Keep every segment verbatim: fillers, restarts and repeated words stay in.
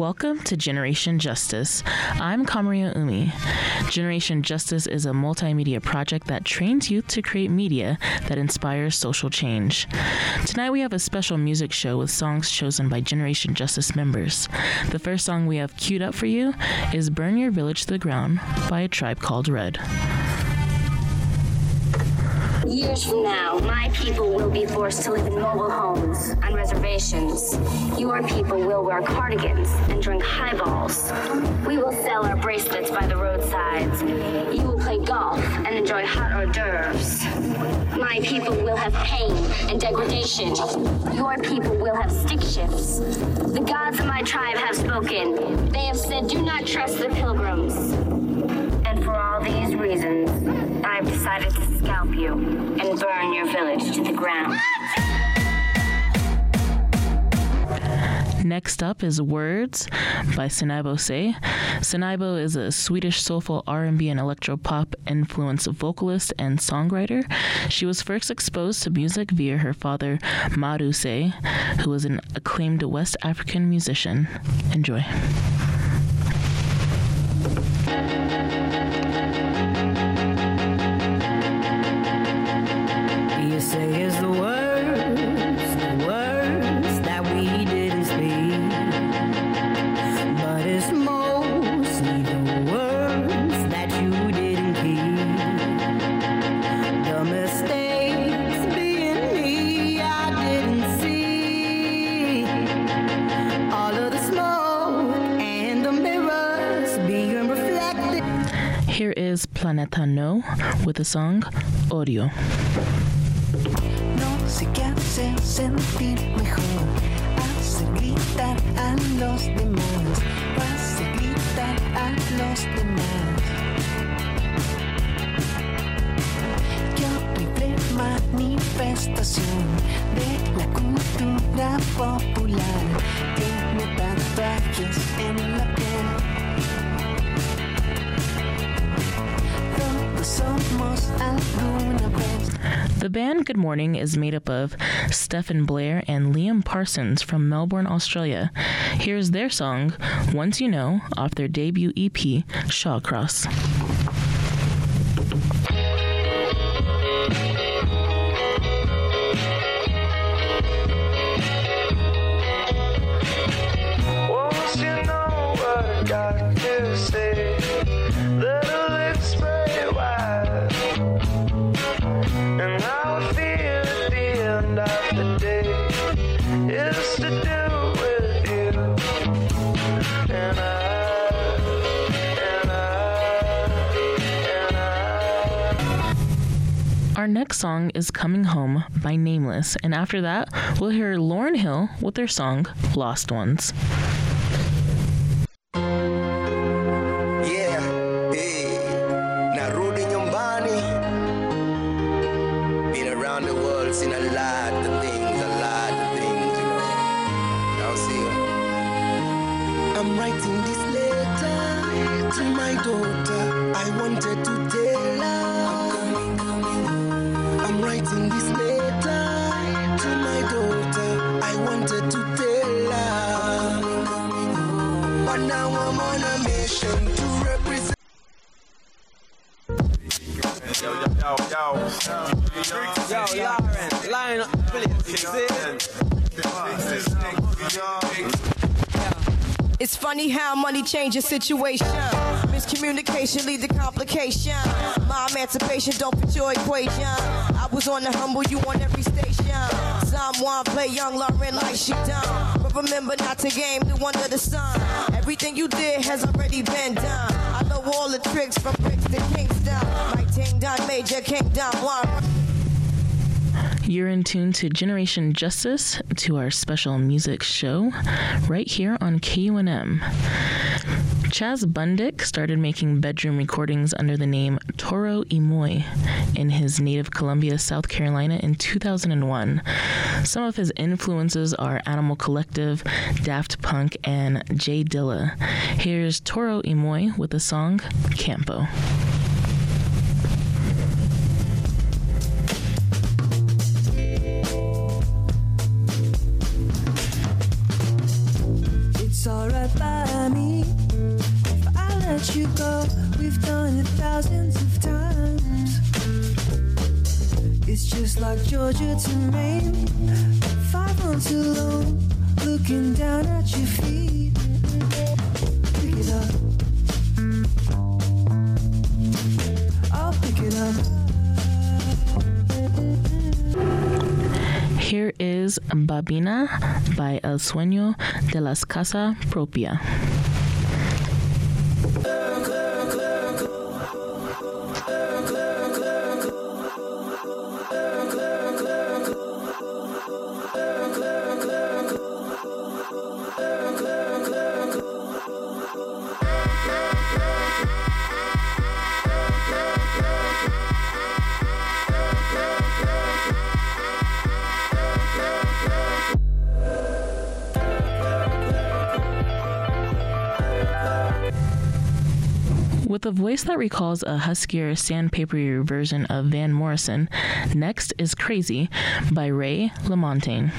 Welcome to Generation Justice. I'm Kamaria Umi. Generation Justice is a multimedia project that trains youth to create media that inspires social change. Tonight we have a special music show with songs chosen by Generation Justice members. The first song we have queued up for you is Burn Your Village to the Ground by A Tribe Called Red. Years from now, my people will be forced to live in mobile homes, on reservations. Your people will wear cardigans and drink highballs. We will sell our bracelets by the roadsides. You will play golf and enjoy hot hors d'oeuvres. My people will have pain and degradation. Your people will have stick shifts. The gods of my tribe have spoken. They have said, do not trust the pilgrims. And for all these reasons, I've decided to scalp you and burn your village to the ground. Next up is Words by Senabo Se. Senabo is a Swedish soulful R and B and electropop influenced vocalist and songwriter. She was first exposed to music via her father, Madu Se, who was an acclaimed West African musician. Enjoy. Here is Planeta No with the song Odio. No sé qué hacer sentir mejor, hace gritar a los demás, hace gritar a los demás. Qué horrible manifestación de la cultura popular, tiene tatuajes en la piel. The band Good Morning is made up of Stephen Blair and Liam Parsons from Melbourne, Australia. Here's their song, Once You Know, off their debut E P, Shawcross. Our next song is Coming Home by Nameless, and after that, we'll hear Lauryn Hill with their song, Lost Ones. Yeah, hey, narudi nyumbani. Been around the world, seen a lot of things, a lot of things, you know. Now see, I'm writing this letter to my daughter. I wanted to tell her. Writing this letter to my daughter, I wanted to tell her, but now I'm on a mission to represent. Yo, yo, yo, yo, yo, yo, Lauren, line up, please. It's funny how money changes situation. Miscommunication leads to complication. My emancipation don't fit your equation. I was on the humble, you on every station. Someone play young Lauren like she done, but remember not to game the under the sun. Everything you did has already been done. I know all the tricks from bricks to Kingston. My ting done major, king done one. You're in tune to Generation Justice, to our special music show right here on K U N M. Chaz Bundick started making bedroom recordings under the name Toro y Moi in his native Columbia, South Carolina in two thousand one. Some of his influences are Animal Collective, Daft Punk, and J Dilla. Here's Toro y Moi with the song Campo. It's alright. by me. If I let you go, we've done it thousands of times. It's just like Georgia to Maine, five months alone, looking down at your feet. Pick it up, I'll pick it up. Here is Babina by El Sueño de las Casa Propia. With a voice that recalls a huskier, sandpapery version of Van Morrison, next is Crazy by Ray LaMontagne.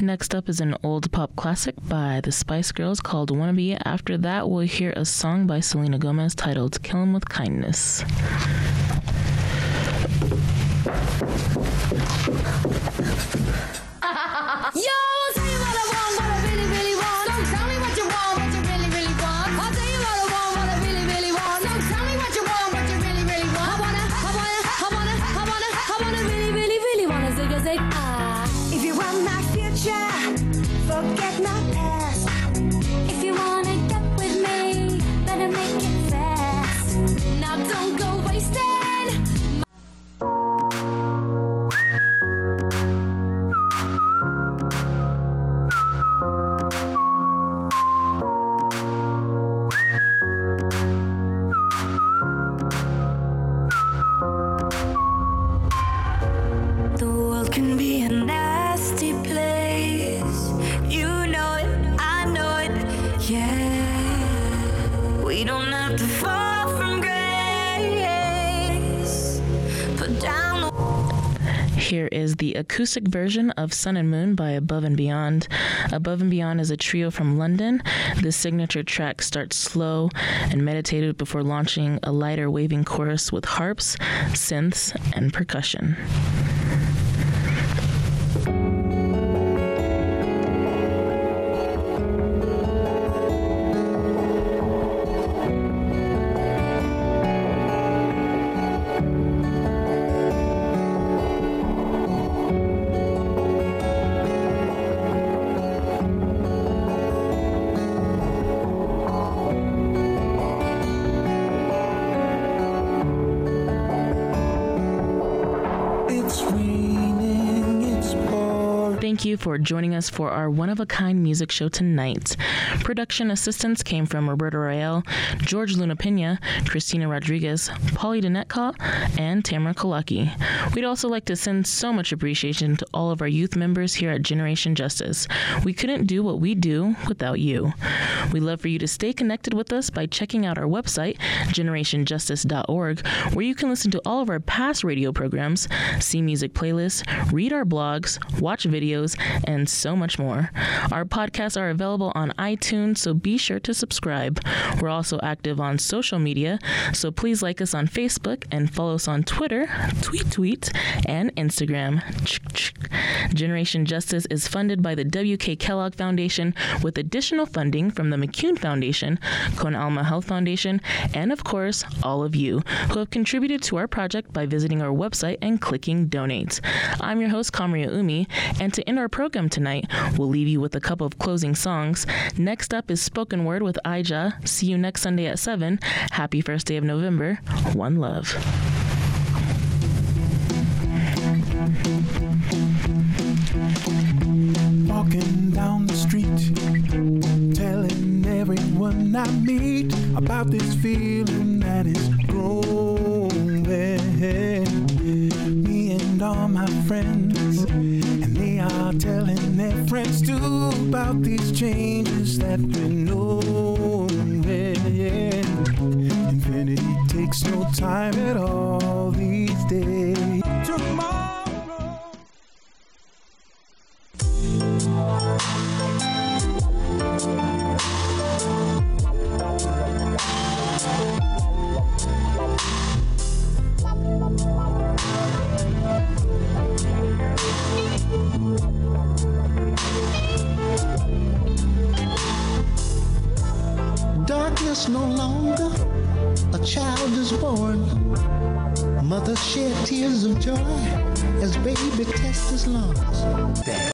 Next up is an old pop classic by the Spice Girls called Wannabe. After that, we'll hear a song by Selena Gomez titled Kill 'Em With Kindness. Here is the acoustic version of Sun and Moon by Above and Beyond. Above and Beyond is a trio from London. This signature track starts slow and meditative before launching a lighter waving chorus with harps, synths, and percussion. Thank you for joining us for our one-of-a-kind music show tonight. Production assistance came from Roberta Royale, George Luna Pena, Christina Rodriguez, Polly Donetka, and Tamara Kalaki. We'd also like to send so much appreciation to all of our youth members here at Generation Justice. We couldn't do what we do without you. We'd love for you to stay connected with us by checking out our website, generation justice dot org, where you can listen to all of our past radio programs, see music playlists, read our blogs, watch videos, and so much more. Our podcasts are available on iTunes, so be sure to subscribe. We're also active on social media, so please like us on Facebook and follow us on Twitter, Tweet Tweet, and Instagram. Generation Justice is funded by the W K Kellogg Foundation with additional funding from the McCune Foundation, Con Alma Health Foundation, and of course, all of you who have contributed to our project by visiting our website and clicking Donate. I'm your host, Kamaria Umi, and to end our program tonight, we'll leave you with a couple of closing songs. Next up is Spoken Word with Aija. See you next Sunday at seven. Happy first day of November. One love. walking down the street, telling everyone I meet about this feeling that is growing. Me and all my friends, and they are telling their friends too about these changes that we know. Infinity takes no time at all these days. Tomorrow. Darkness no longer, a child is born. Mother shed tears of joy as baby tests his lungs.